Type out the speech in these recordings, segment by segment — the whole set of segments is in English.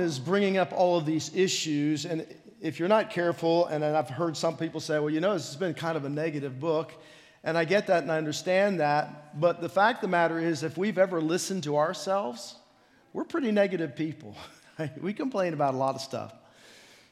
is bringing up all of these issues, and if you're not careful, and I've heard some people say, well, you know, this has been kind of a negative book, and I get that and I understand that, but the fact of the matter is, if we've ever listened to ourselves, we're pretty negative people. We complain about a lot of stuff.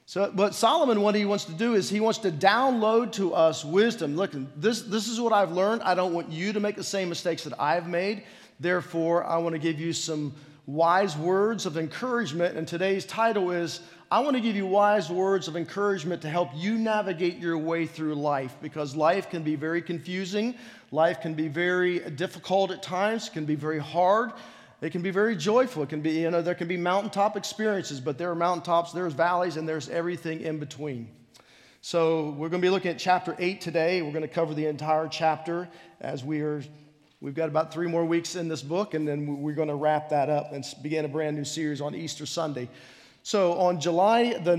So, but Solomon, what he wants to do is he wants to download to us wisdom. Look, this is what I've learned. I don't want you to make the same mistakes that I've made. Therefore, I want to give you some wise words of encouragement. And today's title is, I want to give you wise words of encouragement to help you navigate your way through life. Because life can be very confusing. Life can be very difficult at times. It can be very hard. It can be very joyful. It can be, you know, there can be mountaintop experiences, but there are mountaintops, there's valleys, and there's everything in between. So we're going to be looking at chapter 8 today. We're going to cover the entire chapter as we've got about 3 more weeks in this book, and then we're going to wrap that up and begin a brand new series on Easter Sunday. So on July the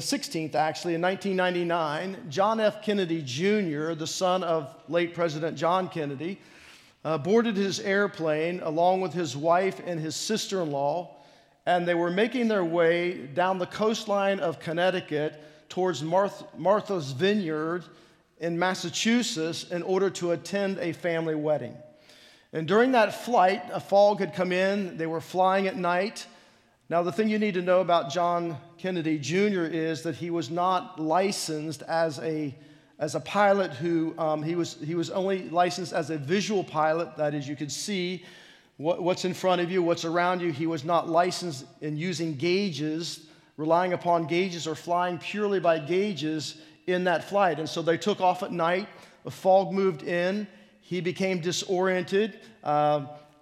16th, actually, in 1999, John F. Kennedy Jr., the son of late President John Kennedy, boarded his airplane along with his wife and his sister-in-law, and they were making their way down the coastline of Connecticut towards Martha's Vineyard in Massachusetts in order to attend a family wedding. And during that flight, a fog had come in. They were flying at night. Now, the thing you need to know about John Kennedy Jr. is that he was not licensed as a pilot who, he was only licensed as a visual pilot. That is, you could see what's in front of you, what's around you. He was not licensed in using gauges, relying upon gauges or flying purely by gauges in that flight. And so they took off at night. The fog moved in. He became disoriented.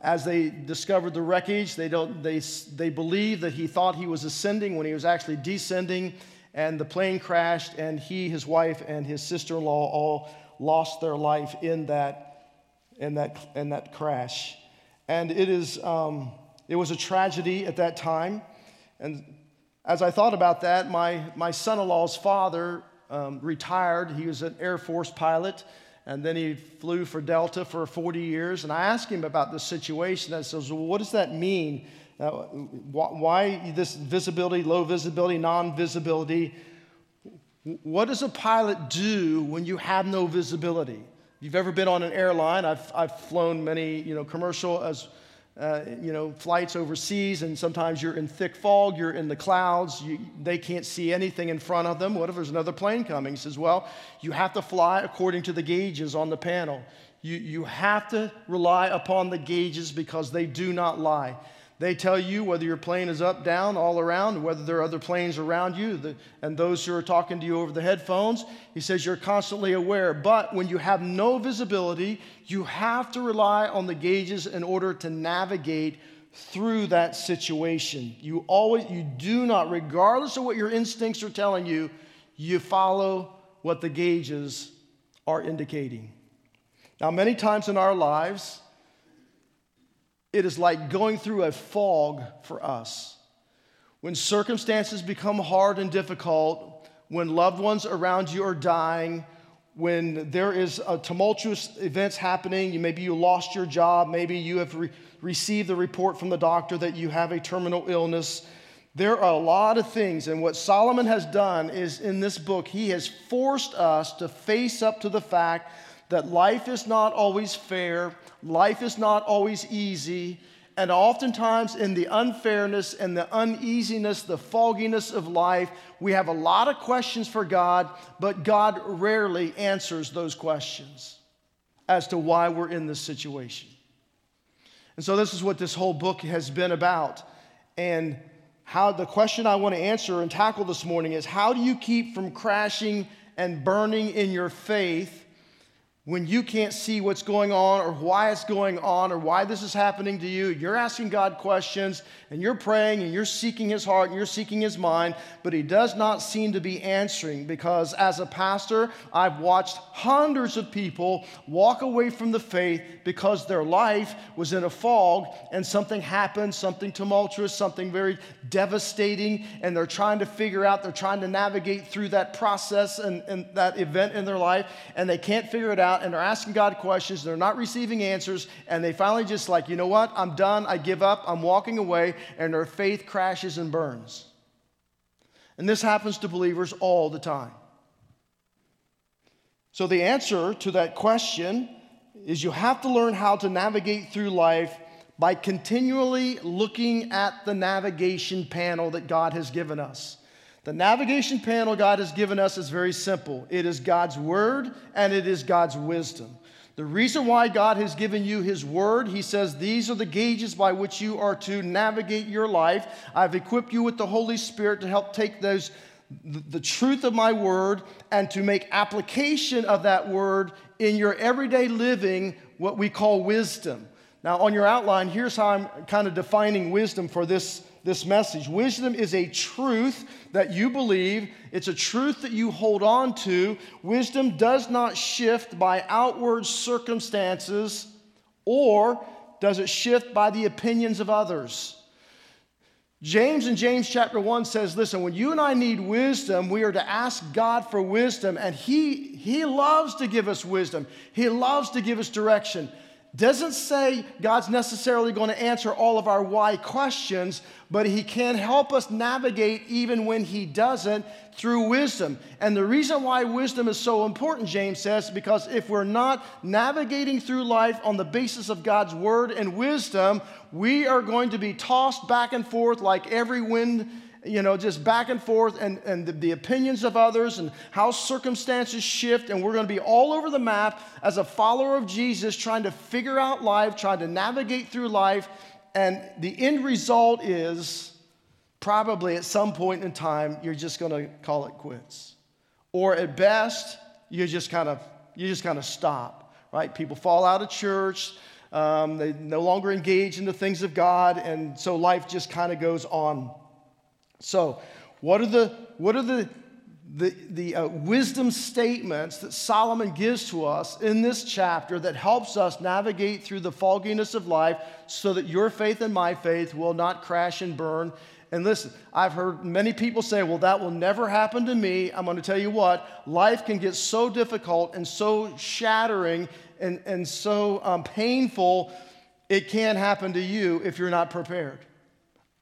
As they discovered the wreckage, they believed that he thought he was ascending when he was actually descending. And the plane crashed, and he, his wife, and his sister-in-law all lost their life in that crash. And it was a tragedy at that time. And as I thought about that, my son-in-law's father retired. He was an Air Force pilot, and then he flew for Delta for 40 years. And I asked him about this situation. I said, well, what does that mean? Why this visibility, low visibility, non-visibility? What does a pilot do when you have no visibility? If you've ever been on an airline, I've flown many, commercial flights overseas, and sometimes you're in thick fog, you're in the clouds, they can't see anything in front of them. What if there's another plane coming? He says, well, you have to fly according to the gauges on the panel. You have to rely upon the gauges because they do not lie. They tell you whether your plane is up, down, all around, whether there are other planes around you, and those who are talking to you over the headphones. He says you're constantly aware. But when you have no visibility, you have to rely on the gauges in order to navigate through that situation. You do not, regardless of what your instincts are telling you, you follow what the gauges are indicating. Now, many times in our lives, it is like going through a fog for us. When circumstances become hard and difficult, when loved ones around you are dying, when there is a tumultuous events happening, maybe you lost your job, maybe you have received the report from the doctor that you have a terminal illness. There are a lot of things, and what Solomon has done is in this book, he has forced us to face up to the fact that life is not always fair, life is not always easy, and oftentimes in the unfairness and the uneasiness, the fogginess of life, we have a lot of questions for God, but God rarely answers those questions as to why we're in this situation. And so this is what this whole book has been about. And how the question I want to answer and tackle this morning is, how do you keep from crashing and burning in your faith when you can't see what's going on or why it's going on or why this is happening to you? You're asking God questions, and you're praying, and you're seeking his heart, and you're seeking his mind, but he does not seem to be answering. Because as a pastor, I've watched hundreds of people walk away from the faith because their life was in a fog, and something happened, something tumultuous, something very devastating, and they're trying to figure out, they're trying to navigate through that process and that event in their life, and they can't figure it out. out and are asking God questions. They're not receiving answers. And they finally just like, you know what? I'm done. I give up. I'm walking away. And their faith crashes and burns. And this happens to believers all the time. So the answer to that question is you have to learn how to navigate through life by continually looking at the navigation panel that God has given us. The navigation panel God has given us is very simple. It is God's word and it is God's wisdom. The reason why God has given you his word, he says, these are the gauges by which you are to navigate your life. I've equipped you with the Holy Spirit to help take those the truth of my word and to make application of that word in your everyday living, what we call wisdom. Now, on your outline, here's how I'm kind of defining wisdom for this message. Wisdom is a truth that you believe. It's a truth that you hold on to. Wisdom does not shift by outward circumstances, or does it shift by the opinions of others. James in James chapter 1 says, listen, when you and I need wisdom, we are to ask God for wisdom, and he loves to give us wisdom. He loves to give us direction. Doesn't say God's necessarily going to answer all of our why questions, but he can help us navigate even when he doesn't through wisdom. And the reason why wisdom is so important, James says, because if we're not navigating through life on the basis of God's word and wisdom, we are going to be tossed back and forth like every wind, you know, just back and forth, and the opinions of others and how circumstances shift, and we're going to be all over the map as a follower of Jesus trying to figure out life, trying to navigate through life, and the end result is probably at some point in time you're just going to call it quits, or at best you just kind of stop, right? People fall out of church. They no longer engage in the things of God, and so life just kind of goes on. So, what are the wisdom statements that Solomon gives to us in this chapter that helps us navigate through the fogginess of life so that your faith and my faith will not crash and burn? And listen, I've heard many people say, well, that will never happen to me. I'm going to tell you what, life can get so difficult and so shattering and so painful, it can happen to you if you're not prepared.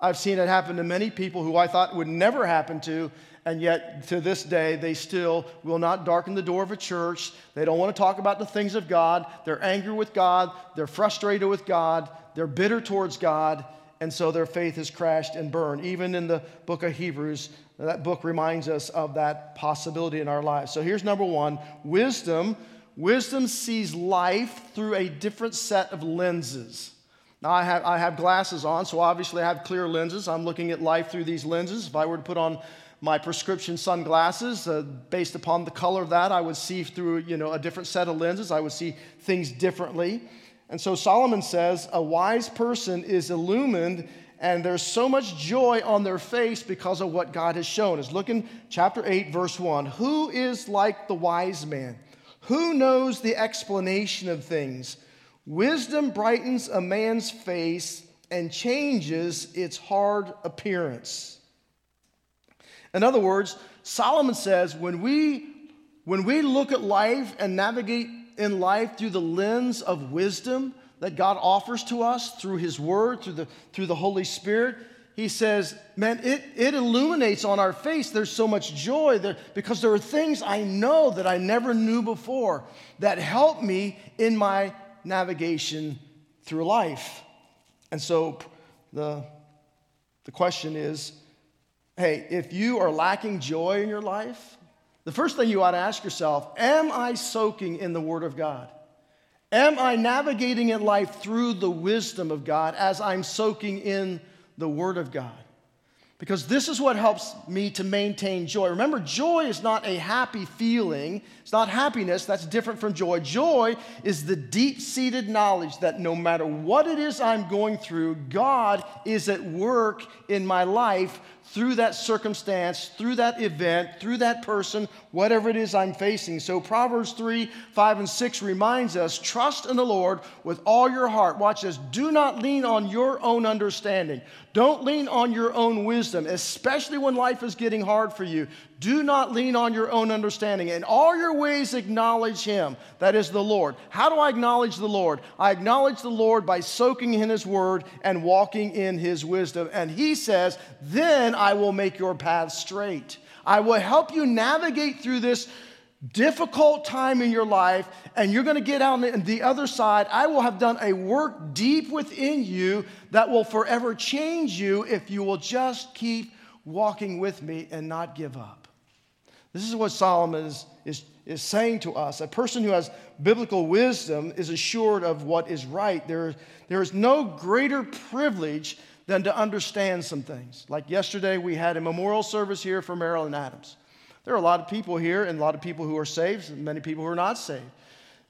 I've seen it happen to many people who I thought would never happen to, and yet to this day, they still will not darken the door of a church. They don't want to talk about the things of God. They're angry with God. They're frustrated with God. They're bitter towards God, and so their faith has crashed and burned. Even in the book of Hebrews, that book reminds us of that possibility in our lives. So here's number one, wisdom. Wisdom sees life through a different set of lenses. Now, I have glasses on, so obviously I have clear lenses. I'm looking at life through these lenses. If I were to put on my prescription sunglasses, based upon the color of that, I would see through, you know, a different set of lenses. I would see things differently. And so Solomon says, a wise person is illumined, and there's so much joy on their face because of what God has shown. It's looking chapter 8, verse 1. Who is like the wise man? Who knows the explanation of things? Wisdom brightens a man's face and changes its hard appearance. In other words, Solomon says, when we look at life and navigate in life through the lens of wisdom that God offers to us through his word, through the Holy Spirit, he says, man, it illuminates on our face. There's so much joy there because there are things I know that I never knew before that help me in my navigation through life. And so the question is, hey, if you are lacking joy in your life, the first thing you ought to ask yourself, am I soaking in the Word of God? Am I navigating in life through the wisdom of God as I'm soaking in the Word of God? Because this is what helps me to maintain joy. Remember, joy is not a happy feeling. It's not happiness. That's different from joy. Joy is the deep-seated knowledge that no matter what it is I'm going through, God is at work in my life through that circumstance, through that event, through that person, whatever it is I'm facing. So Proverbs 3, 5, and 6 reminds us, trust in the Lord with all your heart. Watch this. Do not lean on your own understanding. Don't lean on your own wisdom, especially when life is getting hard for you. Do not lean on your own understanding. In all your ways acknowledge him, that is the Lord. How do I acknowledge the Lord? I acknowledge the Lord by soaking in his word and walking in his wisdom. And he says, then I will make your path straight. I will help you navigate through this difficult time in your life, and you're going to get out on the other side. I will have done a work deep within you that will forever change you if you will just keep walking with me and not give up. This is what Solomon is saying to us. A person who has biblical wisdom is assured of what is right. There is no greater privilege than to understand some things. Like yesterday, we had a memorial service here for Marilyn Adams. There are a lot of people here and a lot of people who are saved and many people who are not saved.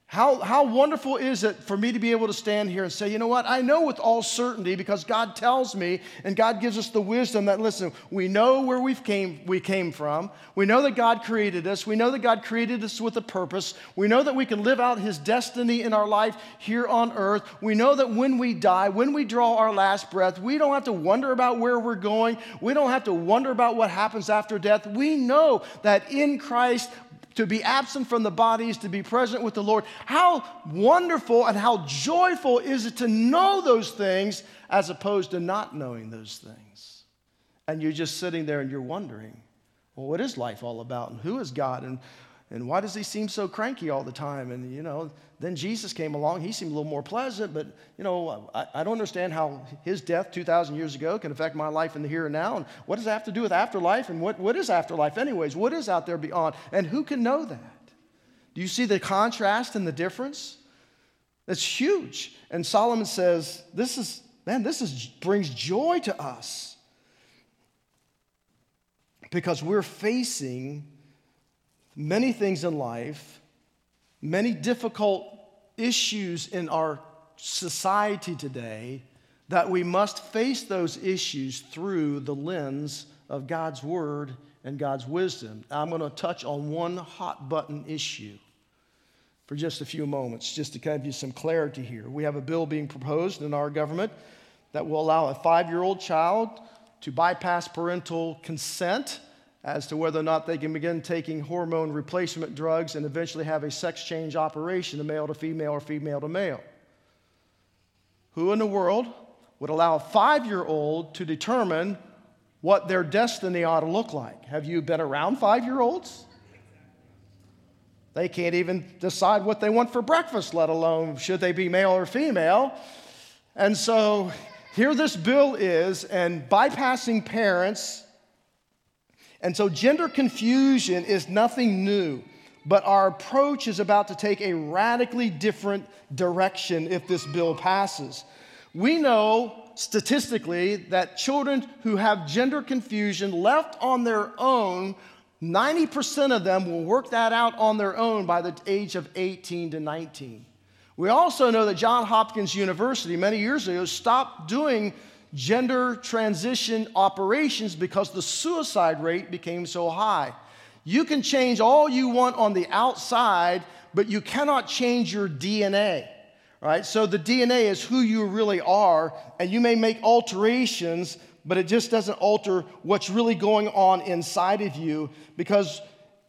How wonderful is it for me to be able to stand here and say, you know what, I know with all certainty because God tells me and God gives us the wisdom that, listen, we know where we came from. We know that God created us. We know that God created us with a purpose. We know that we can live out his destiny in our life here on earth. We know that when we die, when we draw our last breath, we don't have to wonder about where we're going. We don't have to wonder about what happens after death. We know that in Christ, to be absent from the body is to be present with the Lord. How wonderful and how joyful is it to know those things as opposed to not knowing those things. And you're just sitting there and you're wondering, well, what is life all about? And who is God? And why does he seem so cranky all the time? And, you know, then Jesus came along. He seemed a little more pleasant. But, you know, I don't understand how his death 2,000 years ago can affect my life in the here and now. And what does it have to do with afterlife? And what is afterlife anyways? What is out there beyond? And who can know that? Do you see the contrast and the difference? That's huge. And Solomon says, this brings joy to us. Because we're facing many things in life, many difficult issues in our society today, that we must face those issues through the lens of God's word and God's wisdom. I'm going to touch on one hot button issue for just a few moments, just to kind of give you some clarity here. We have a bill being proposed in our government that will allow a 5-year-old child to bypass parental consent as to whether or not they can begin taking hormone replacement drugs and eventually have a sex change operation, a male to female or female to male. Who in the world would allow a 5-year-old to determine what their destiny ought to look like? Have you been around 5-year-olds? They can't even decide what they want for breakfast, let alone should they be male or female. And so here this bill is, and bypassing parents. And so gender confusion is nothing new, but our approach is about to take a radically different direction if this bill passes. We know statistically that children who have gender confusion left on their own, 90% of them will work that out on their own by the age of 18 to 19. We also know that Johns Hopkins University many years ago stopped doing gender transition operations because the suicide rate became so high. You can change all you want on the outside, but you cannot change your DNA, right? So the DNA is who you really are, and you may make alterations, but it just doesn't alter what's really going on inside of you, because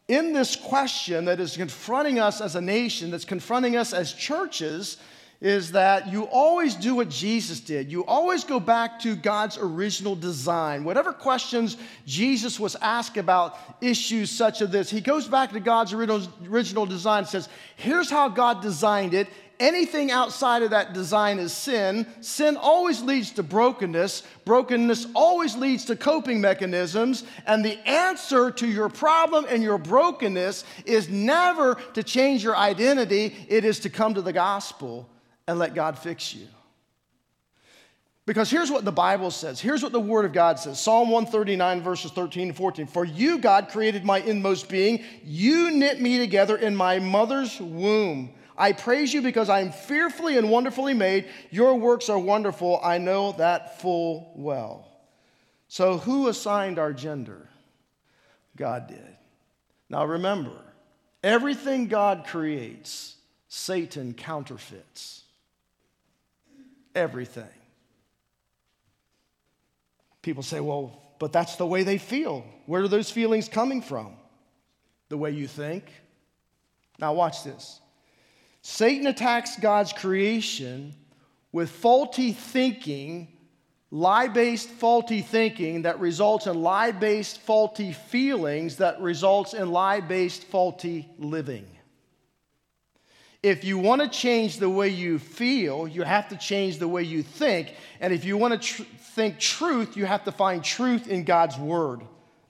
in this question that is confronting us as a nation, that's confronting us as churches, is that you always do what Jesus did. You always go back to God's original design. Whatever questions Jesus was asked about issues such as this, he goes back to God's original design and says, here's how God designed it. Anything outside of that design is sin. Sin always leads to brokenness. Brokenness always leads to coping mechanisms. And the answer to your problem and your brokenness is never to change your identity. It is to come to the gospel and let God fix you. Because here's what the Bible says. Here's what the Word of God says. Psalm 139, verses 13 and 14. For you, God, created my inmost being. You knit me together in my mother's womb. I praise you because I am fearfully and wonderfully made. Your works are wonderful. I know that full well. So who assigned our gender? God did. Now remember, everything God creates, Satan counterfeits. Everything. People say, well, but that's the way they feel. Where are those feelings coming from? The way you think. Now watch this. Satan attacks God's creation with faulty thinking, lie-based faulty thinking that results in lie-based faulty feelings that results in lie-based faulty living. If you want to change the way you feel, you have to change the way you think. And if you want to think truth, you have to find truth in God's word,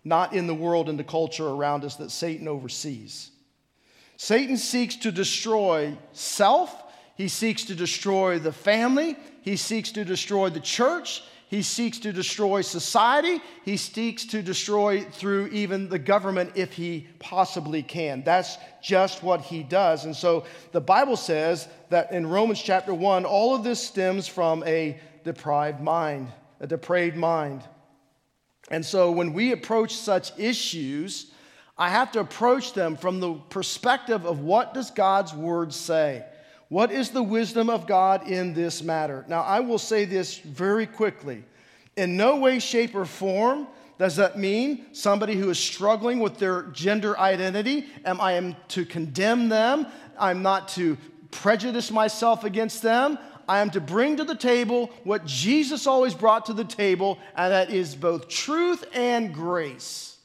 not in the world and the culture around us that Satan oversees. Satan seeks to destroy self. He seeks to destroy the family. He seeks to destroy the church. He seeks to destroy society. He seeks to destroy through even the government if he possibly can. That's just what he does. And so the Bible says that in Romans chapter 1, all of this stems from a depraved mind, a depraved mind. And so when we approach such issues, I have to approach them from the perspective of what does God's word say? What is the wisdom of God in this matter? Now, I will say this very quickly. In no way, shape, or form does that mean somebody who is struggling with their gender identity, I am to condemn them. I'm not to prejudice myself against them. I am to bring to the table what Jesus always brought to the table, and that is both truth and grace.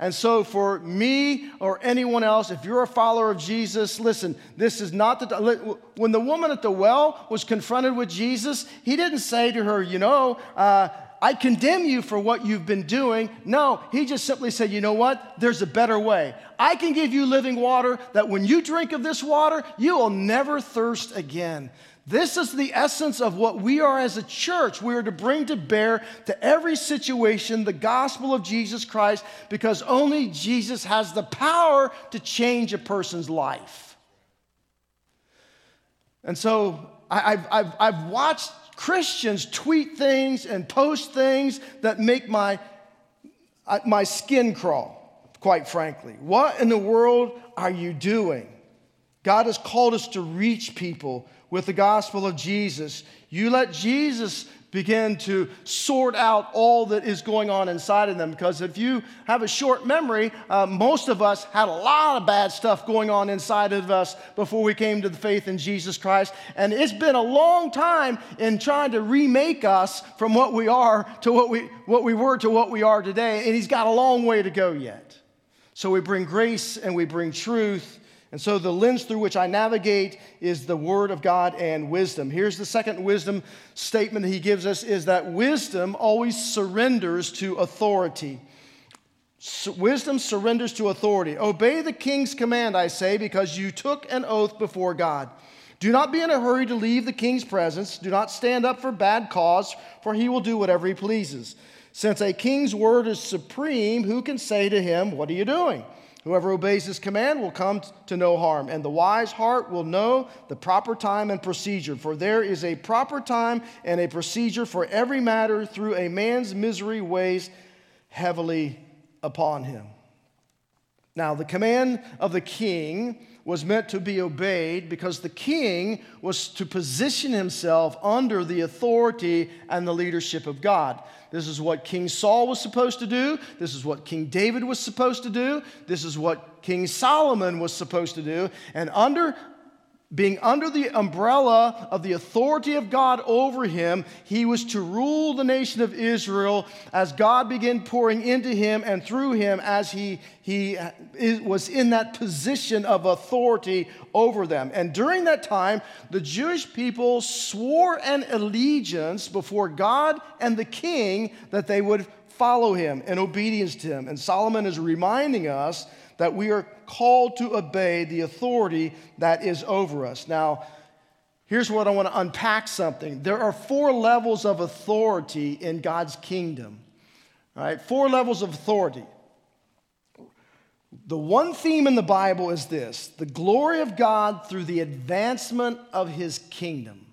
And so for me or anyone else, if you're a follower of Jesus, listen, this is not the... When the woman at the well was confronted with Jesus, he didn't say to her, I condemn you for what you've been doing. No, he just simply said, you know what? There's a better way. I can give you living water that when you drink of this water, you will never thirst again. This is the essence of what we are as a church. We are to bring to bear to every situation the gospel of Jesus Christ, because only Jesus has the power to change a person's life. And so I've watched Christians tweet things and post things that make my skin crawl, quite frankly. What in the world are you doing? God has called us to reach people with the gospel of Jesus. You let Jesus begin to sort out all that is going on inside of them. Because if you have a short memory, most of us had a lot of bad stuff going on inside of us before we came to the faith in Jesus Christ. And it's been a long time in trying to remake us from what we are to what we were to what we are today. And he's got a long way to go yet. So we bring grace and we bring truth. And so the lens through which I navigate is the Word of God and wisdom. Here's the second wisdom statement that he gives us, is that wisdom always surrenders to authority. Wisdom surrenders to authority. Obey the king's command, I say, because you took an oath before God. Do not be in a hurry to leave the king's presence. Do not stand up for bad cause, for he will do whatever he pleases. Since a king's word is supreme, who can say to him, "What are you doing?" Whoever obeys his command will come to no harm, and the wise heart will know the proper time and procedure. For there is a proper time and a procedure for every matter. Through a man's misery weighs heavily upon him. Now, the command of the king was meant to be obeyed because the king was to position himself under the authority and the leadership of God. This is what King Saul was supposed to do. This is what King David was supposed to do. This is what King Solomon was supposed to do. And being under the umbrella of the authority of God over him, he was to rule the nation of Israel as God began pouring into him and through him as he was in that position of authority over them. And during that time, the Jewish people swore an allegiance before God and the king that they would follow him in obedience to him. And Solomon is reminding us that we are called to obey the authority that is over us. Now, here's what I want to unpack something. There are four levels of authority in God's kingdom. All right, four levels of authority. The one theme in the Bible is this: the glory of God through the advancement of his kingdom.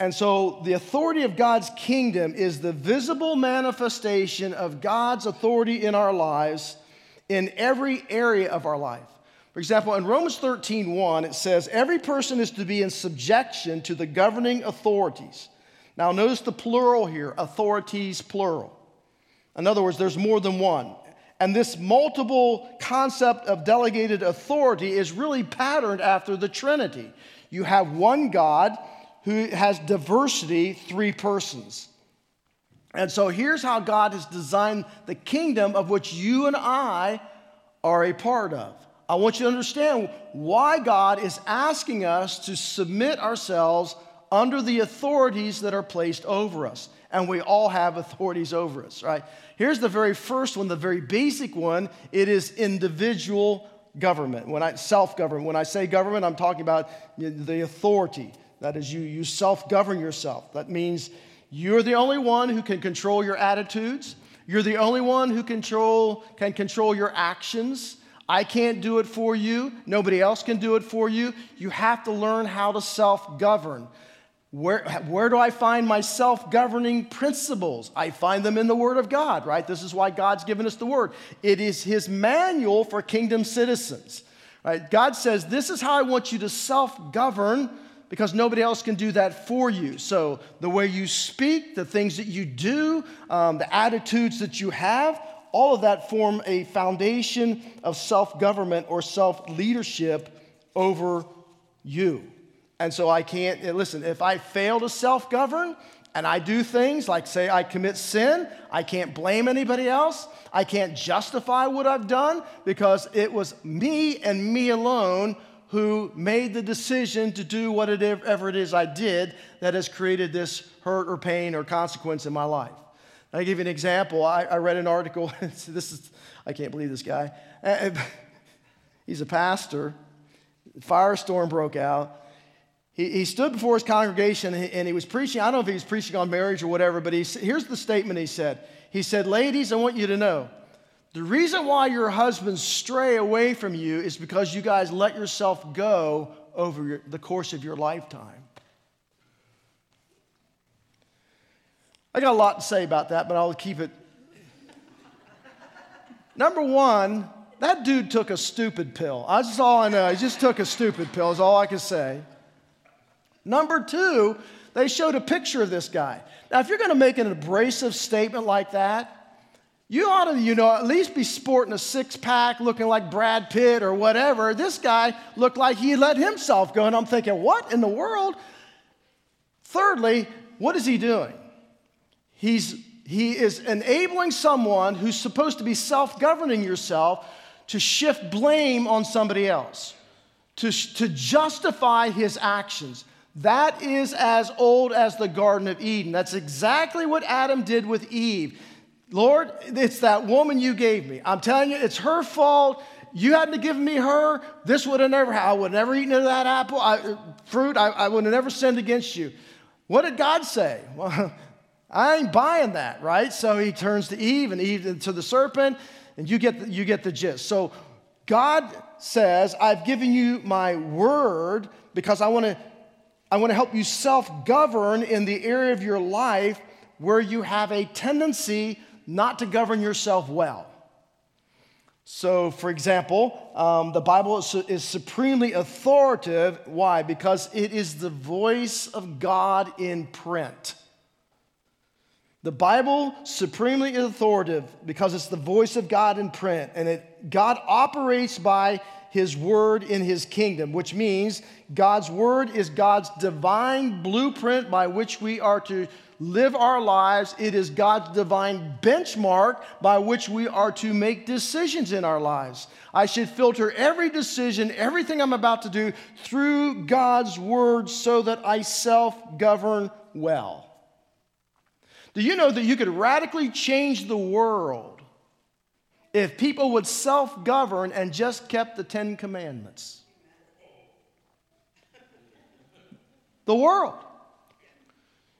And so the authority of God's kingdom is the visible manifestation of God's authority in our lives, in every area of our life. For example, in Romans 13:1, it says, every person is to be in subjection to the governing authorities. Now notice the plural here, authorities plural. In other words, there's more than one. And this multiple concept of delegated authority is really patterned after the Trinity. You have one God who has diversity, three persons. And so here's how God has designed the kingdom of which you and I are a part of. I want you to understand why God is asking us to submit ourselves under the authorities that are placed over us. And we all have authorities over us, right? Here's the very first one, the very basic one. It is individual government. Self-government. When I say government, I'm talking about the authority. That is, you self-govern yourself. That means you're the only one who can control your attitudes. You're the only one who can control your actions. I can't do it for you. Nobody else can do it for you. You have to learn how to self-govern. Where do I find my self-governing principles? I find them in the Word of God, right? This is why God's given us the Word. It is His manual for kingdom citizens, right? God says, this is how I want you to self-govern because nobody else can do that for you. So the way you speak, the things that you do, the attitudes that you have, all of that form a foundation of self-government or self-leadership over you. And so I can't, listen, if I fail to self-govern and I do things like, say, I commit sin, I can't blame anybody else. I can't justify what I've done because it was me and me alone who made the decision to do whatever it is I did that has created this hurt or pain or consequence in my life. I'll give you an example. I read an article. I can't believe this guy. He's a pastor. Firestorm broke out. He stood before his congregation and he was preaching. I don't know if he was preaching on marriage or whatever, but here's the statement he said. He said, ladies, I want you to know, the reason why your husbands stray away from you is because you guys let yourself go over the course of your lifetime. I got a lot to say about that, but I'll keep it. Number one, that dude took a stupid pill. That's all I know. He just took a stupid pill is all I can say. Number two, they showed a picture of this guy. Now, if you're going to make an abrasive statement like that, you ought to, at least be sporting a six-pack, looking like Brad Pitt or whatever. This guy looked like he let himself go, and I'm thinking, what in the world? Thirdly, what is he doing? He is enabling someone who's supposed to be self-governing yourself to shift blame on somebody else, to justify his actions. That is as old as the Garden of Eden. That's exactly what Adam did with Eve. Lord, it's that woman you gave me. I'm telling you, it's her fault. You hadn't have given me her. This would have never happened. I would have never eaten of that apple fruit. I would have never sinned against you. What did God say? Well, I ain't buying that, right? So he turns to Eve and Eve to the serpent, and you get the gist. So God says, I've given you my word because I want to help you self-govern in the area of your life where you have a tendency not to govern yourself well. So, for example, the Bible is supremely authoritative. Why? Because it is the voice of God in print. The Bible supremely authoritative because it's the voice of God in print, and God operates by His word in His kingdom, which means God's word is God's divine blueprint by which we are to live our lives. It is God's divine benchmark by which we are to make decisions in our lives. I should filter every decision, everything I'm about to do, through God's word so that I self-govern well. Do you know that you could radically change the world if people would self-govern and just kept the Ten Commandments? The world.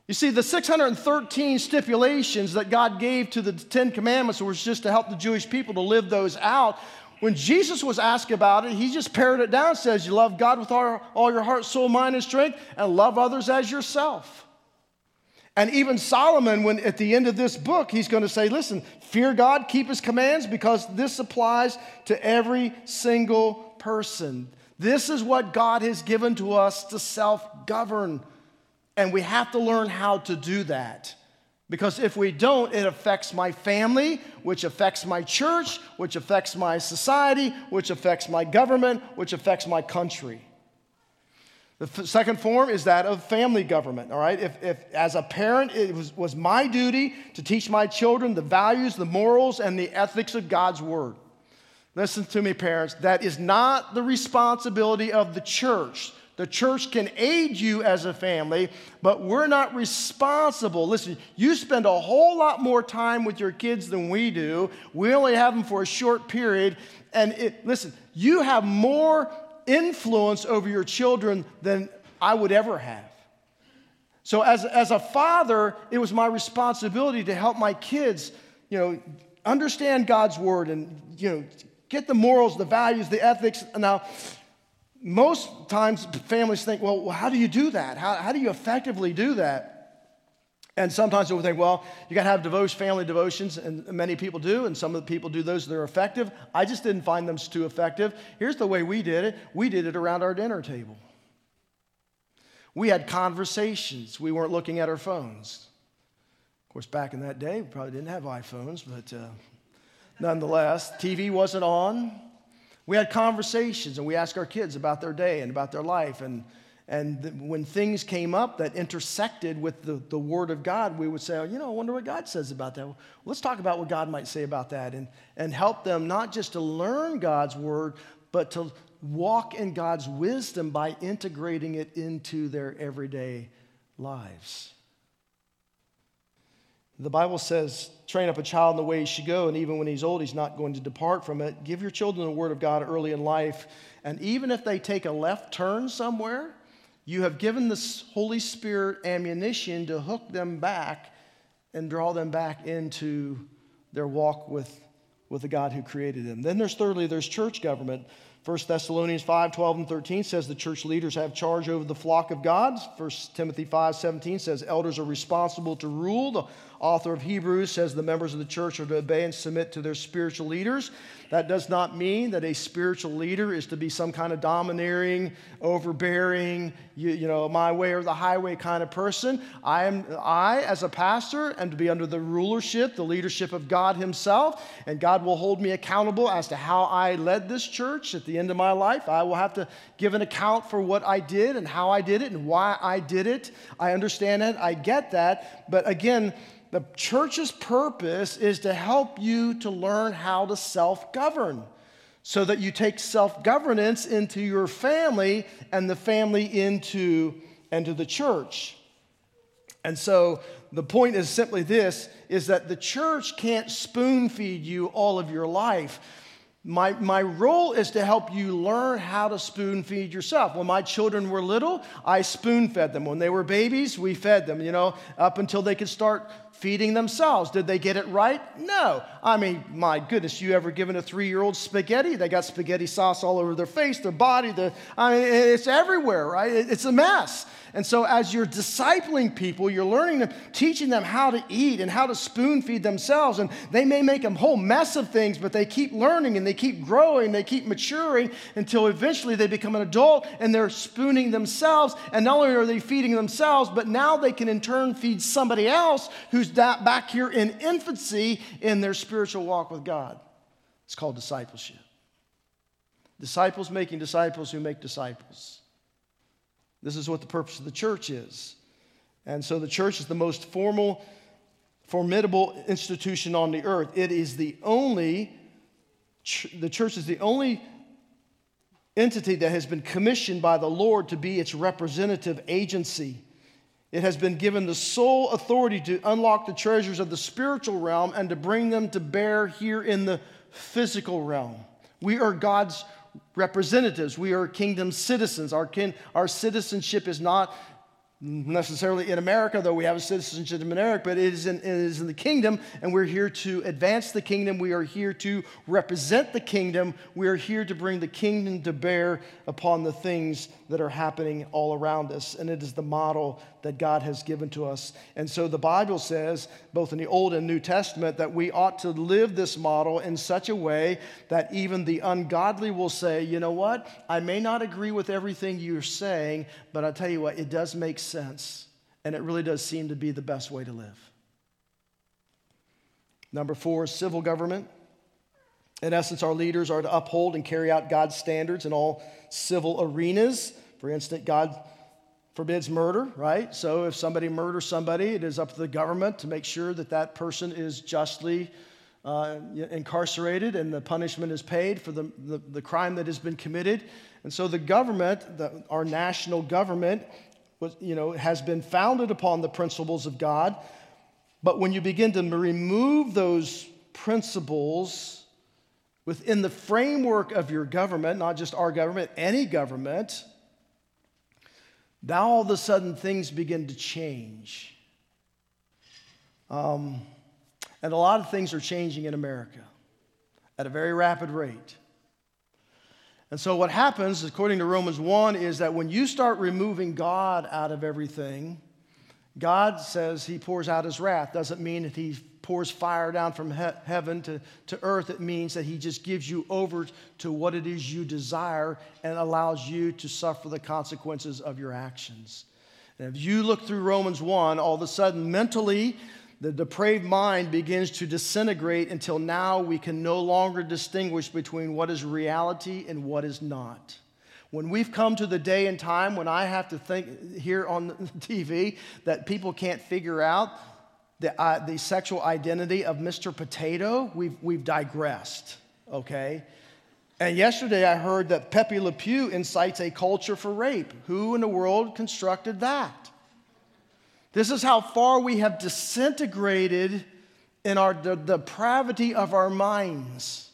You see, the 613 stipulations that God gave to the Ten Commandments was just to help the Jewish people to live those out. When Jesus was asked about it, he just pared it down and says, you love God with all your heart, soul, mind, and strength, and love others as yourself. And even Solomon, when at the end of this book, he's going to say, listen, fear God, keep His commands, because this applies to every single person. This is what God has given to us to self-govern. And we have to learn how to do that. Because if we don't, it affects my family, which affects my church, which affects my society, which affects my government, which affects my country. The second form is that of family government, all right? If as a parent, it was my duty to teach my children the values, the morals, and the ethics of God's word. Listen to me, parents. That is not the responsibility of the church. The church can aid you as a family, but we're not responsible. Listen, you spend a whole lot more time with your kids than we do. We only have them for a short period. And listen, you have more influence over your children than I would ever have. So as a father, it was my responsibility to help my kids, understand God's word and, get the morals, the values, the ethics. Now, most times families think, well, how do you do that? How do you effectively do that? And sometimes they'll think, well, you got to have family devotions, and many people do, and some of the people do those that are effective. I just didn't find them too effective. Here's the way we did it. We did it around our dinner table. We had conversations. We weren't looking at our phones. Of course, back in that day, we probably didn't have iPhones, but nonetheless, TV wasn't on. We had conversations, and we asked our kids about their day and about their life. And when things came up that intersected with the Word of God, we would say, I wonder what God says about that. Well, let's talk about what God might say about that and help them not just to learn God's Word, but to walk in God's wisdom by integrating it into their everyday lives. The Bible says, train up a child in the way he should go, and even when he's old, he's not going to depart from it. Give your children the Word of God early in life, and even if they take a left turn somewhere, you have given the Holy Spirit ammunition to hook them back and draw them back into their walk with the God who created them. Then thirdly, there's church government. 1 Thessalonians 5:12-13 says the church leaders have charge over the flock of God. 1 Timothy 5:17 says elders are responsible to rule. The author of Hebrews says the members of the church are to obey and submit to their spiritual leaders. That does not mean that a spiritual leader is to be some kind of domineering, overbearing, my way or the highway kind of person. I as a pastor, am to be under the rulership, the leadership of God himself, and God will hold me accountable as to how I led this church. At the end of my life, I will have to give an account for what I did and how I did it and why I did it. I understand that. I get that. But again, the church's purpose is to help you to learn how to self-govern so that you take self-governance into your family and the family into the church. And so the point is simply this, is that the church can't spoon feed you all of your life. My role is to help you learn how to spoon feed yourself. When my children were little, I spoon fed them. When they were babies, we fed them, up until they could start feeding themselves. Did they get it right? No. I mean, my goodness, you ever given a 3-year-old spaghetti? They got spaghetti sauce all over their face, their body. It's everywhere, right? It's a mess. And so as you're discipling people, you're learning them, teaching them how to eat and how to spoon feed themselves. And they may make a whole mess of things, but they keep learning and they keep growing, they keep maturing until eventually they become an adult and they're spooning themselves. And not only are they feeding themselves, but now they can in turn feed somebody else who's back here in infancy in their spiritual walk with God. It's called discipleship. Disciples making disciples who make disciples. This is what the purpose of the church is. And so the church is the most formidable institution on the earth. The church is the only entity that has been commissioned by the Lord to be its representative agency. It has been given the sole authority to unlock the treasures of the spiritual realm and to bring them to bear here in the physical realm. We are God's representatives. We are kingdom citizens. Our citizenship is not necessarily in America, though we have a citizenship in America, but it is in the kingdom, and we're here to advance the kingdom. We are here to represent the kingdom. We are here to bring the kingdom to bear upon the things that are happening all around us, and it is the model that God has given to us. And so the Bible says, both in the Old and New Testament, that we ought to live this model in such a way that even the ungodly will say, you know what, I may not agree with everything you're saying, but I tell you what, it does make sense. and it really does seem to be the best way to live. Number four is civil government. In essence, our leaders are to uphold and carry out God's standards in all civil arenas. For instance, God forbids murder, right? So if somebody murders somebody, it is up to the government to make sure that that person is justly incarcerated and the punishment is paid for the crime that has been committed. And so the government, our national government, has been founded upon the principles of God. But when you begin to remove those principles within the framework of your government, not just our government, any government, now all of a sudden things begin to change. And a lot of things are changing in America at a very rapid rate. And so what happens, according to Romans 1, is that when you start removing God out of everything, God says he pours out his wrath. Doesn't mean that he pours fire down from heaven to earth. It means that he just gives you over to what it is you desire and allows you to suffer the consequences of your actions. And if you look through Romans 1, all of a sudden mentally, the depraved mind begins to disintegrate until now we can no longer distinguish between what is reality and what is not. When we've come to the day and time when I have to think here on TV that people can't figure out the sexual identity of Mr. Potato, we've digressed, okay? And yesterday I heard that Pepe Le Pew incites a culture for rape. Who in the world constructed that? This is how far we have disintegrated in the depravity of our minds.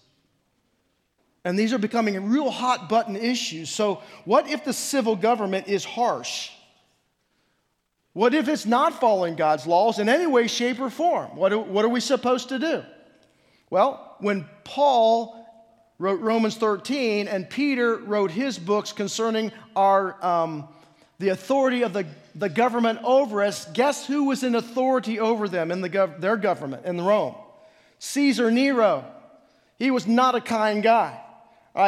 And these are becoming real hot button issues. So what if the civil government is harsh? What if it's not following God's laws in any way, shape, or form? What are we supposed to do? Well, when Paul wrote Romans 13 and Peter wrote his books concerning the authority of the government over us, guess who was in authority over them in their government in Rome? Caesar Nero. He was not a kind guy.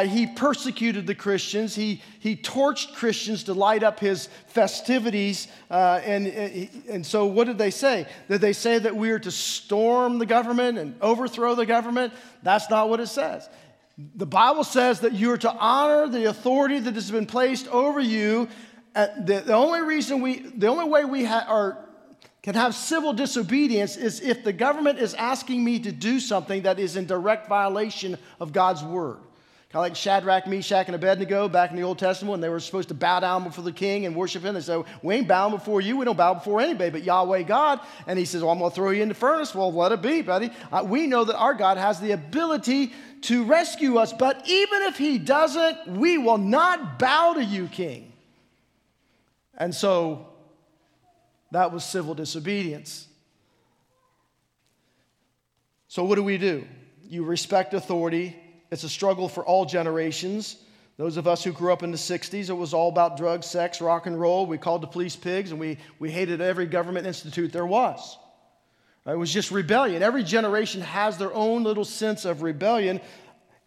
He persecuted the Christians. He torched Christians to light up his festivities. And so what did they say? Did they say that we are to storm the government and overthrow the government? That's not what it says. The Bible says that you are to honor the authority that has been placed over you. The only way we can have civil disobedience is if the government is asking me to do something that is in direct violation of God's word. Kind of like Shadrach, Meshach, and Abednego back in the Old Testament when they were supposed to bow down before the king and worship him. They said, we ain't bowing before you. We don't bow before anybody but Yahweh God. And he says, well, I'm going to throw you in the furnace. Well, let it be, buddy. We know that our God has the ability to rescue us. But even if he doesn't, we will not bow to you, king. And so that was civil disobedience. So what do? You respect authority. It's a struggle for all generations. Those of us who grew up in the 60s, it was all about drugs, sex, rock and roll. We called the police pigs, and we hated every government institute there was. It was just rebellion. Every generation has their own little sense of rebellion,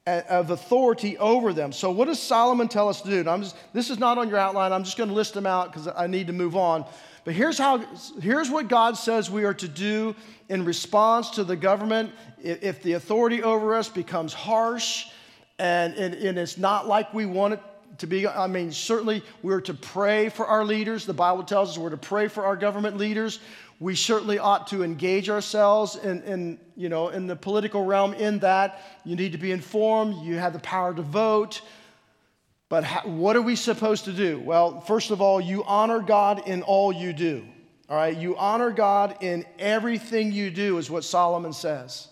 of authority over them. So what does Solomon tell us to do? And this is not on your outline. I'm just going to list them out because I need to move on. But here's what God says we are to do in response to the government if the authority over us becomes harsh and it's not like we want it to be. I mean, certainly we're to pray for our leaders. The Bible tells us we're to pray for our government leaders. We certainly ought to engage ourselves in the political realm in that. You need to be informed. You have the power to vote. But what are we supposed to do? Well, first of all, you honor God in all you do. All right? You honor God in everything you do is what Solomon says.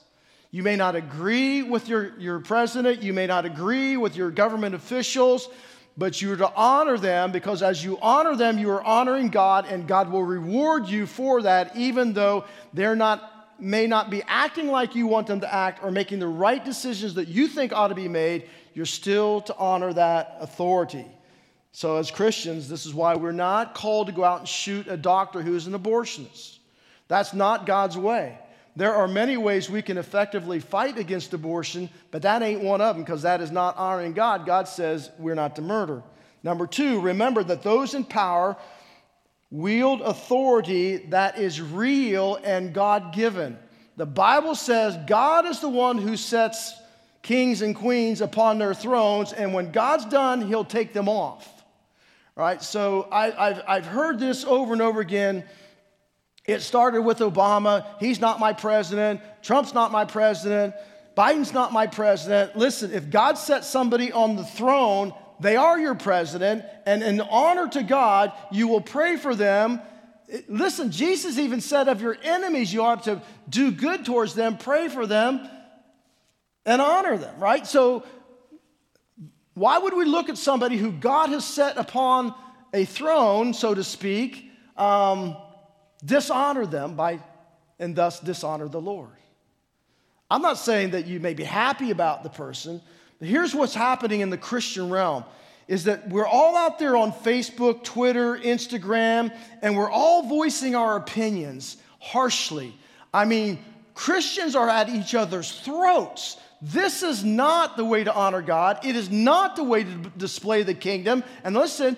You may not agree with your president. You may not agree with your government officials. But you're to honor them because as you honor them, you are honoring God, and God will reward you for that, even though they may not be acting like you want them to act or making the right decisions that you think ought to be made. You're still to honor that authority. So as Christians, this is why we're not called to go out and shoot a doctor who's an abortionist. That's not God's way. There are many ways we can effectively fight against abortion, but that ain't one of them because that is not honoring God. God says we're not to murder. Number two, remember that those in power Wield authority that is real and God-given. The Bible says God is the one who sets kings and queens upon their thrones, and when God's done, he'll take them off. All right, so I've heard this over and over again. It started with Obama. He's not my president. Trump's not my president. Biden's not my president. Listen, if God sets somebody on the throne, they are your president, and in honor to God, you will pray for them. Listen, Jesus even said of your enemies, you ought to do good towards them, pray for them, and honor them, right? So why would we look at somebody who God has set upon a throne, so to speak, dishonor them by, and thus dishonor the Lord? I'm not saying that you may be happy about the person. Here's what's happening in the Christian realm is that we're all out there on Facebook, Twitter, Instagram, and we're all voicing our opinions harshly. I mean, Christians are at each other's throats. This is not the way to honor God. It is not the way to display the kingdom. And listen,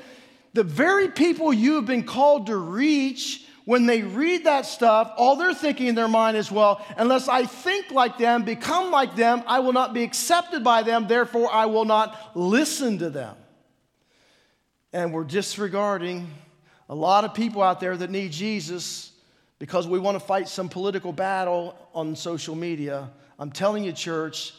the very people you have been called to reach, when they read that stuff, all they're thinking in their mind is, well, unless I think like them, become like them, I will not be accepted by them, therefore I will not listen to them. And we're disregarding a lot of people out there that need Jesus because we want to fight some political battle on social media. I'm telling you, church,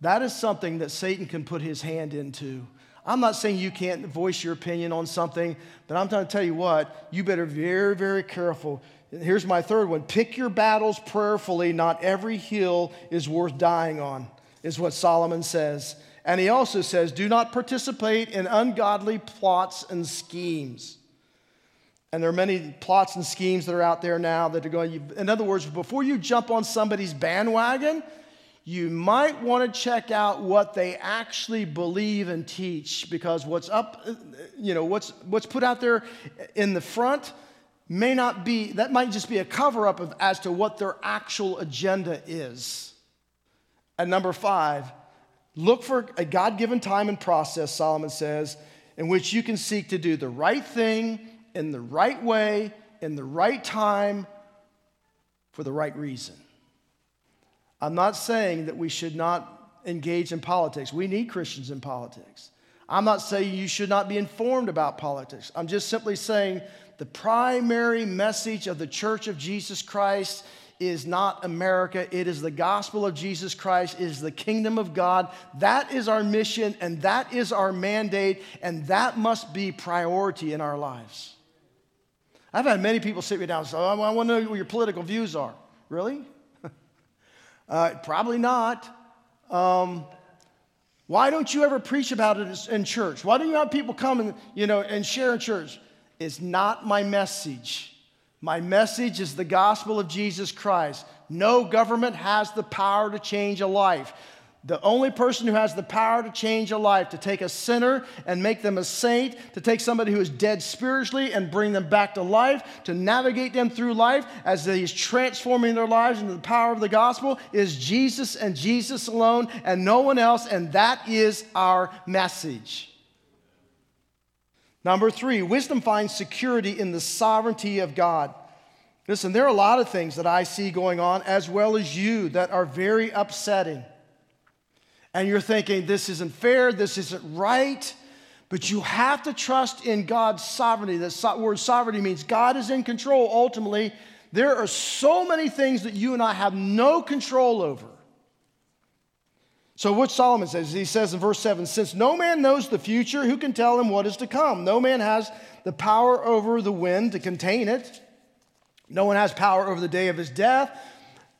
that is something that Satan can put his hand into. I'm not saying you can't voice your opinion on something, but I'm trying to tell you what, you better be very, very careful. Here's my third one. Pick your battles prayerfully. Not every hill is worth dying on, is what Solomon says. And he also says, do not participate in ungodly plots and schemes. And there are many plots and schemes that are out there now that are going, in other words, before you jump on somebody's bandwagon, you might want to check out what they actually believe and teach, because what's up, you know, what's put out there in the front may not be, that might just be a cover-up of as to what their actual agenda is. And number 5, look for a God-given time and process, Solomon says, in which you can seek to do the right thing in the right way, in the right time, for the right reason. I'm not saying that we should not engage in politics. We need Christians in politics. I'm not saying you should not be informed about politics. I'm just simply saying the primary message of the Church of Jesus Christ is not America. It is the gospel of Jesus Christ. It is the kingdom of God. That is our mission, and that is our mandate, and that must be priority in our lives. I've had many people sit me down and say, oh, I want to know what your political views are. Really? Probably not. Why don't you ever preach about it in church? Why don't you have people come and, you know, and share in church? It's not my message. My message is the gospel of Jesus Christ. No government has the power to change a life. The only person who has the power to change a life, to take a sinner and make them a saint, to take somebody who is dead spiritually and bring them back to life, to navigate them through life as he's transforming their lives into the power of the gospel, is Jesus and Jesus alone and no one else, and that is our message. Number 3, wisdom finds security in the sovereignty of God. Listen, there are a lot of things that I see going on, as well as you, that are very upsetting. And you're thinking, this isn't fair, this isn't right. But you have to trust in God's sovereignty. The word sovereignty means God is in control ultimately. There are so many things that you and I have no control over. So what Solomon says, he says in verse 7, since no man knows the future, who can tell him what is to come? No man has the power over the wind to contain it. No one has power over the day of his death.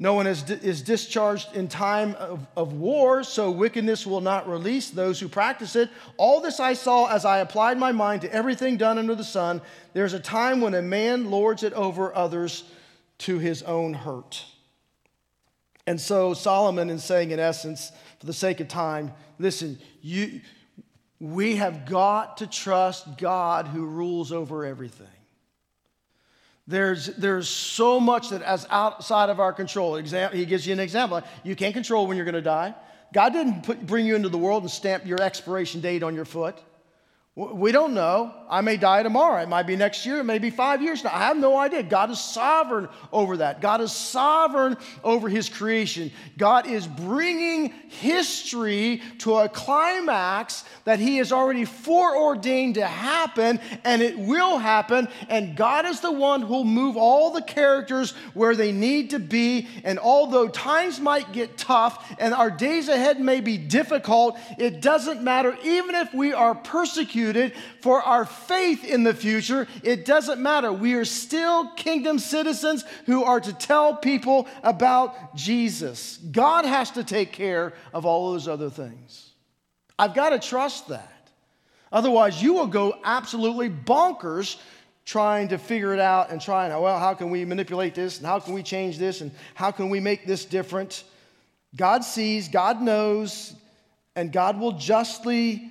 No one is discharged in time of war, so wickedness will not release those who practice it. All this I saw as I applied my mind to everything done under the sun. There's a time when a man lords it over others to his own hurt. And so Solomon is saying, in essence, for the sake of time, listen, we have got to trust God who rules over everything. There's so much that is outside of our control. He gives you an example. You can't control when you're going to die. God didn't bring you into the world and stamp your expiration date on your foot. We don't know. I may die tomorrow. It might be next year. It may be 5 years now. I have no idea. God is sovereign over that. God is sovereign over his creation. God is bringing history to a climax that he has already foreordained to happen, and it will happen, and God is the one who'll move all the characters where they need to be, and although times might get tough and our days ahead may be difficult, it doesn't matter. Even if we are persecuted for our faith in the future, it doesn't matter. We are still kingdom citizens who are to tell people about Jesus. God has to take care of all those other things. I've got to trust that. Otherwise, you will go absolutely bonkers trying to figure it out and trying, well, how can we manipulate this? And how can we change this? And how can we make this different? God sees, God knows, and God will justly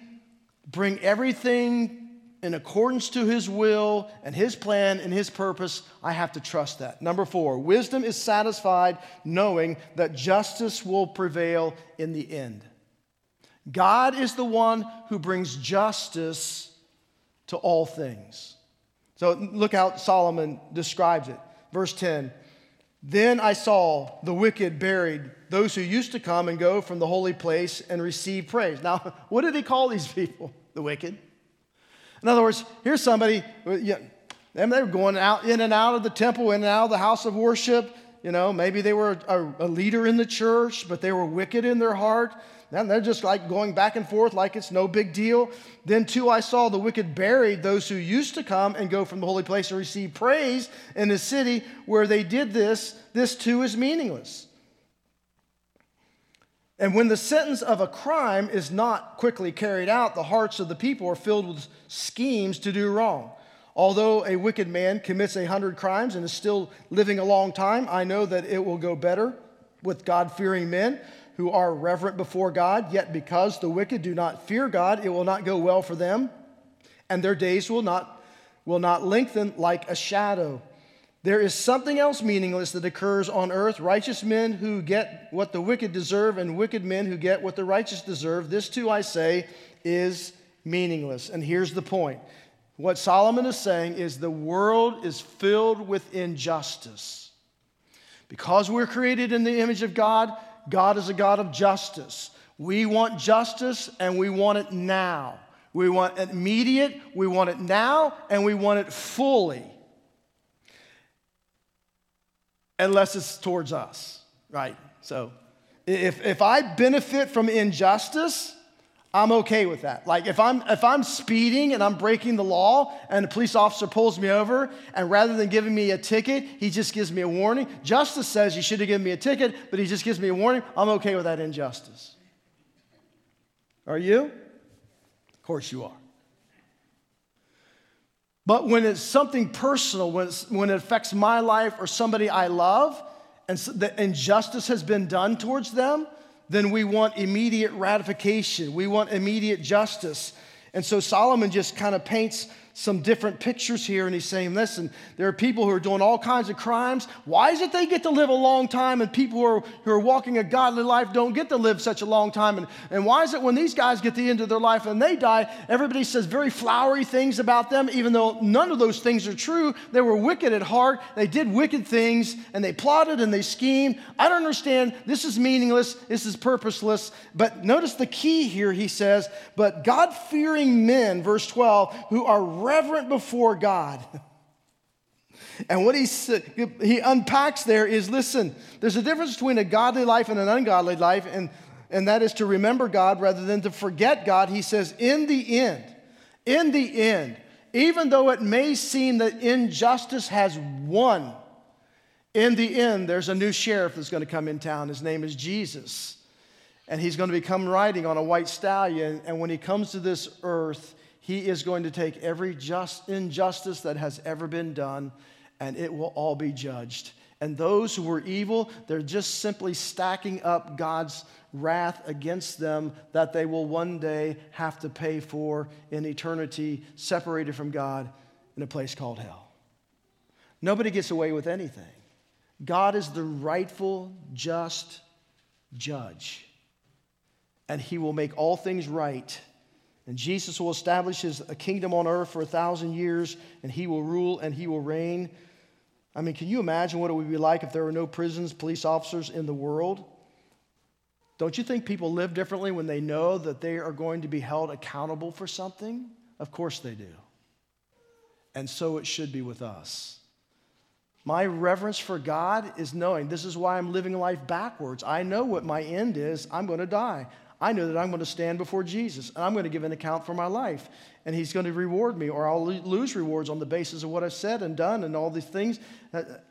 bring everything in accordance to his will and his plan and his purpose. I have to trust that. Number four, wisdom is satisfied knowing that justice will prevail in the end. God is the one who brings justice to all things. So look how Solomon describes it. Verse 10, then I saw the wicked buried, those who used to come and go from the holy place and receive praise. Now, what did he call these people? The wicked. In other words, here's somebody, and they were going out, in and out of the temple, in and out of the house of worship. You know, maybe they were a leader in the church, but they were wicked in their heart. And they're just like going back and forth like it's no big deal. Then, too, I saw the wicked buried, those who used to come and go from the holy place and receive praise in the city where they did this. This, too, is meaningless. And when the sentence of a crime is not quickly carried out, the hearts of the people are filled with schemes to do wrong. Although a wicked man commits 100 crimes and is still living a long time, I know that it will go better with God-fearing men who are reverent before God. Yet because the wicked do not fear God, it will not go well for them, and their days will not lengthen like a shadow. There is something else meaningless that occurs on earth. Righteous men who get what the wicked deserve and wicked men who get what the righteous deserve. This too, I say, is meaningless. And here's the point. What Solomon is saying is the world is filled with injustice. Because we're created in the image of God, God is a God of justice. We want justice and we want it now. We want it immediate, we want it now, and we want it fully. Unless it's towards us, right? So if I benefit from injustice, I'm okay with that. Like if I'm speeding and I'm breaking the law and a police officer pulls me over and rather than giving me a ticket, he just gives me a warning. Justice says you should have given me a ticket, but he just gives me a warning. I'm okay with that injustice. Are you? Of course you are. But when it's something personal, when it affects my life or somebody I love, and the injustice has been done towards them, then we want immediate ratification. We want immediate justice. And so Solomon just kind of paints some different pictures here, and he's saying, listen, there are people who are doing all kinds of crimes. Why is it they get to live a long time, and people who are walking a godly life don't get to live such a long time? And why is it when these guys get to the end of their life and they die, everybody says very flowery things about them, even though none of those things are true? They were wicked at heart. They did wicked things, and they plotted and they schemed. I don't understand. This is meaningless. This is purposeless. But notice the key here, he says, but God-fearing men, verse 12, who are reverent before God. And what he unpacks there is, listen, there's a difference between a godly life and an ungodly life, and that is to remember God rather than to forget God. He says, in the end, even though it may seem that injustice has won, in the end, there's a new sheriff that's going to come in town. His name is Jesus. And he's going to come riding on a white stallion. And when he comes to this earth, he is going to take every injustice that has ever been done, and it will all be judged. And those who were evil, they're just simply stacking up God's wrath against them that they will one day have to pay for in eternity, separated from God in a place called hell. Nobody gets away with anything. God is the rightful, just judge, and he will make all things right And Jesus will establish a kingdom on earth for 1,000 years, and he will rule and he will reign. I mean, can you imagine what it would be like if there were no prisons, police officers in the world? Don't you think people live differently when they know that they are going to be held accountable for something? Of course they do. And so it should be with us. My reverence for God is knowing this is why I'm living life backwards. I know what my end is. I'm going to die. I know that I'm going to stand before Jesus, and I'm going to give an account for my life, and he's going to reward me, or I'll lose rewards on the basis of what I've said and done and all these things.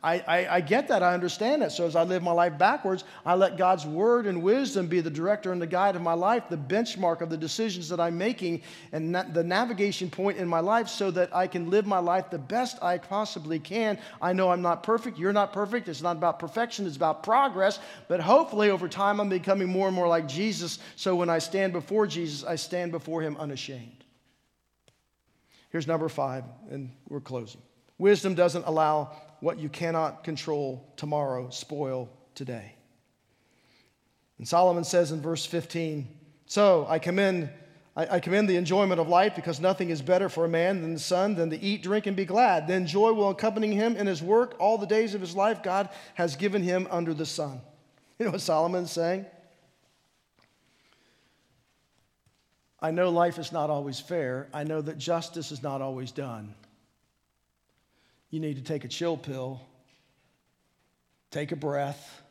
I get that. I understand that. So as I live my life backwards, I let God's word and wisdom be the director and the guide of my life, the benchmark of the decisions that I'm making and the navigation point in my life, so that I can live my life the best I possibly can. I know I'm not perfect. You're not perfect. It's not about perfection. It's about progress. But hopefully over time, I'm becoming more and more like Jesus. So when I stand before Jesus, I stand before him unashamed. Here's number 5, and we're closing. Wisdom doesn't allow what you cannot control tomorrow spoil today. And Solomon says in verse 15, so I commend the enjoyment of life, because nothing is better for a man than the sun, than to eat, drink, and be glad. Then joy will accompany him in his work all the days of his life God has given him under the sun. You know what Solomon is saying? I know life is not always fair. I know that justice is not always done. You need to take a chill pill, take a breath,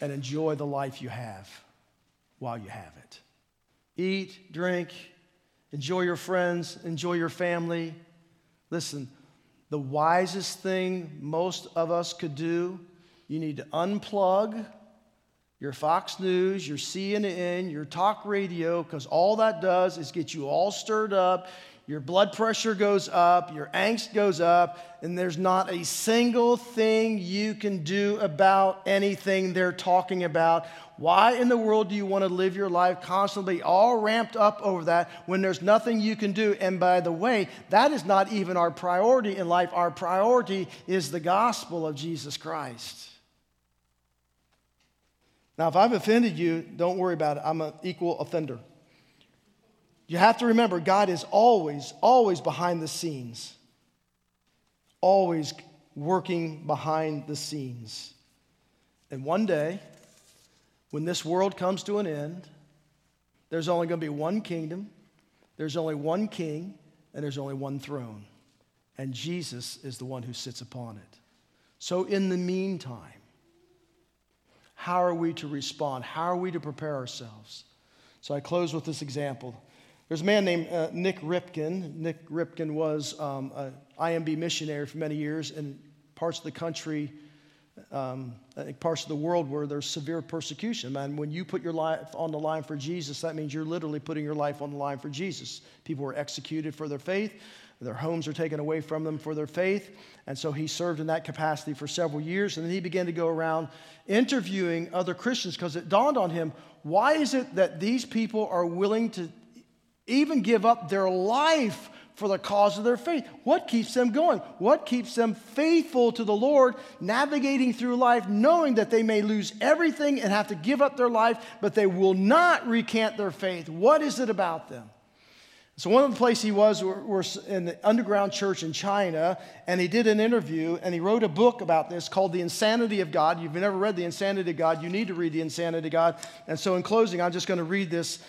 and enjoy the life you have while you have it. Eat, drink, enjoy your friends, enjoy your family. Listen, the wisest thing most of us could do, you need to unplug your Fox News, your CNN, your talk radio, because all that does is get you all stirred up. Your blood pressure goes up, your angst goes up, and there's not a single thing you can do about anything they're talking about. Why in the world do you want to live your life constantly all ramped up over that when there's nothing you can do? And by the way, that is not even our priority in life. Our priority is the gospel of Jesus Christ. Now, if I've offended you, don't worry about it. I'm an equal offender. You have to remember, God is always, always behind the scenes. Always working behind the scenes. And one day, when this world comes to an end, there's only going to be one kingdom, there's only one king, and there's only one throne. And Jesus is the one who sits upon it. So in the meantime, how are we to respond? How are we to prepare ourselves? So I close with this example. There's a man named Nick Ripkin. Nick Ripkin was an IMB missionary for many years in parts of the country, parts of the world where there's severe persecution. And when you put your life on the line for Jesus, that means you're literally putting your life on the line for Jesus. People were executed for their faith. Their homes are taken away from them for their faith. And so he served in that capacity for several years. And then he began to go around interviewing other Christians, because it dawned on him, why is it that these people are willing to even give up their life for the cause of their faith? What keeps them going? What keeps them faithful to the Lord, navigating through life, knowing that they may lose everything and have to give up their life, but they will not recant their faith? What is it about them? So one of the places he was was in the underground church in China, and he did an interview, and he wrote a book about this called The Insanity of God. You've never read The Insanity of God. You need to read The Insanity of God. And so in closing, I'm just going to read this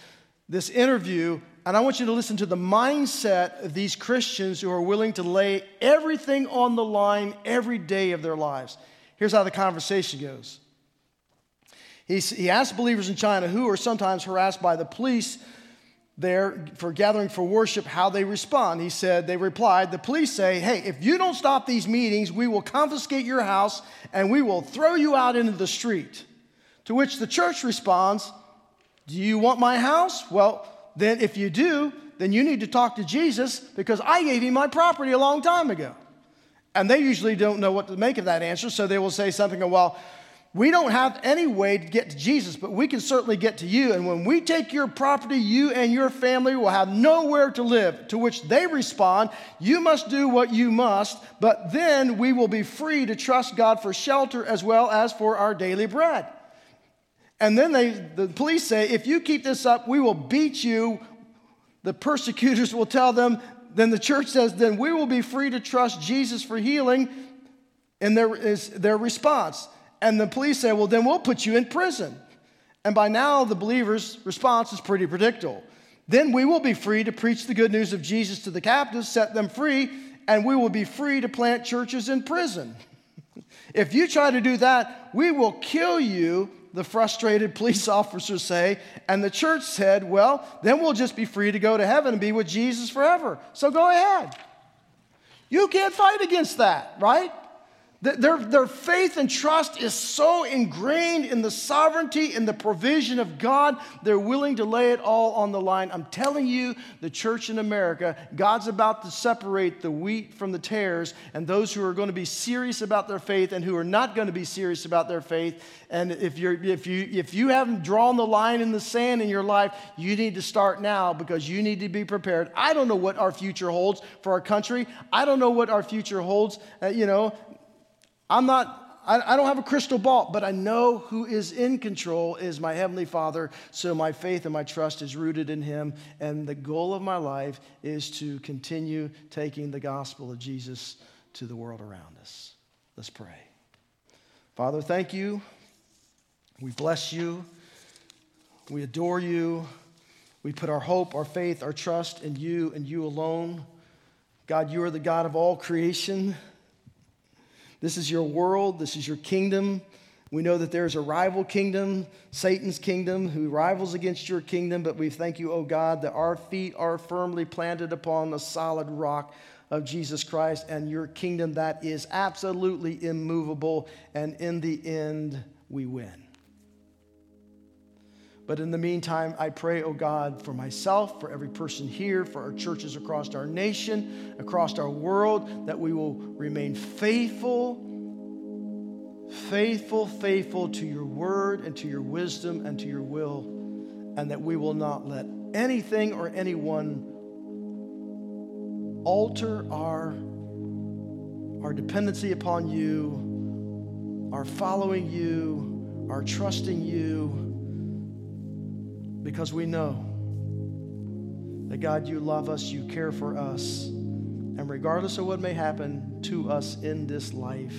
interview, and I want you to listen to the mindset of these Christians who are willing to lay everything on the line every day of their lives. Here's how the conversation goes. He asked believers in China, who are sometimes harassed by the police there for gathering for worship, how they respond. He said, they replied, the police say, hey, if you don't stop these meetings, we will confiscate your house and we will throw you out into the street. To which the church responds, do you want my house? Well, then if you do, then you need to talk to Jesus, because I gave him my property a long time ago. And they usually don't know what to make of that answer, so they will say something like, well, we don't have any way to get to Jesus, but we can certainly get to you. And when we take your property, you and your family will have nowhere to live. To which they respond, you must do what you must, but then we will be free to trust God for shelter as well as for our daily bread. And then the police say, if you keep this up, we will beat you The persecutors will tell them, then the church says, then we will be free to trust Jesus for healing. And there is their response. And the police say, well, then we'll put you in prison. And by now, the believer's response is pretty predictable. Then we will be free to preach the good news of Jesus to the captives, set them free, and we will be free to plant churches in prison. If you try to do that, we will kill you, the frustrated police officers say. And the church said, well, then we'll just be free to go to heaven and be with Jesus forever. So go ahead. You can't fight against that, right? Their faith and trust is so ingrained in the sovereignty and the provision of God, they're willing to lay it all on the line. I'm telling you, the church in America, God's about to separate the wheat from the tares, and those who are going to be serious about their faith and who are not going to be serious about their faith. And if you haven't drawn the line in the sand in your life, you need to start now because you need to be prepared. I don't know what our future holds for our country. I don't know what our future holds, I don't have a crystal ball, but I know who is in control is my Heavenly Father, so my faith and my trust is rooted in Him, and the goal of my life is to continue taking the gospel of Jesus to the world around us. Let's pray. Father, thank you. We bless you. We adore you. We put our hope, our faith, our trust in you and you alone. God, you are the God of all creation. This is your world. This is your kingdom. We know that there is a rival kingdom, Satan's kingdom, who rivals against your kingdom. But we thank you, O God, that our feet are firmly planted upon the solid rock of Jesus Christ and your kingdom that is absolutely immovable. And in the end, we win. But in the meantime, I pray, oh God, for myself, for every person here, for our churches across our nation, across our world, that we will remain faithful to your word and to your wisdom and to your will, and that we will not let anything or anyone alter our dependency upon you, our following you, our trusting you, because we know that, God, you love us, you care for us, and regardless of what may happen to us in this life,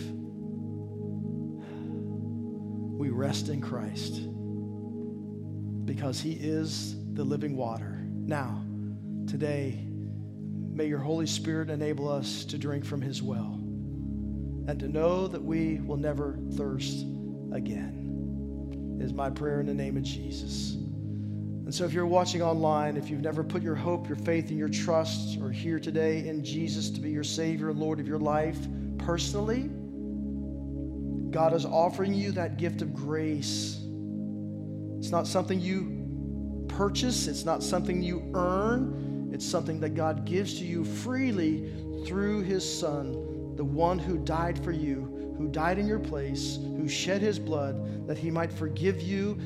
we rest in Christ because He is the living water. Now, today, may your Holy Spirit enable us to drink from His well and to know that we will never thirst again, is my prayer in the name of Jesus. And so if you're watching online, if you've never put your hope, your faith, and your trust or here today in Jesus to be your Savior and Lord of your life personally, God is offering you that gift of grace. It's not something you purchase. It's not something you earn. It's something that God gives to you freely through His Son, the one who died for you, who died in your place, who shed His blood, that He might forgive you,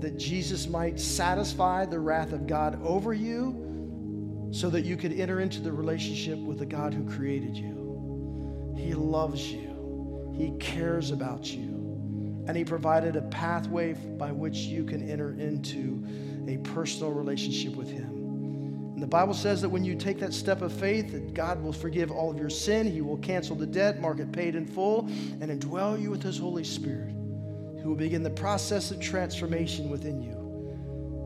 that Jesus might satisfy the wrath of God over you so that you could enter into the relationship with the God who created you. He loves you. He cares about you. And He provided a pathway by which you can enter into a personal relationship with Him. And the Bible says that when you take that step of faith, that God will forgive all of your sin. He will cancel the debt, mark it paid in full, and indwell you with His Holy Spirit, who will begin the process of transformation within you.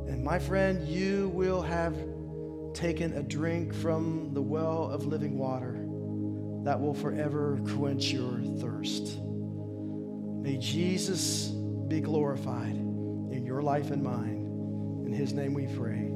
And my friend, you will have taken a drink from the well of living water that will forever quench your thirst. May Jesus be glorified in your life and mine. In His name we pray.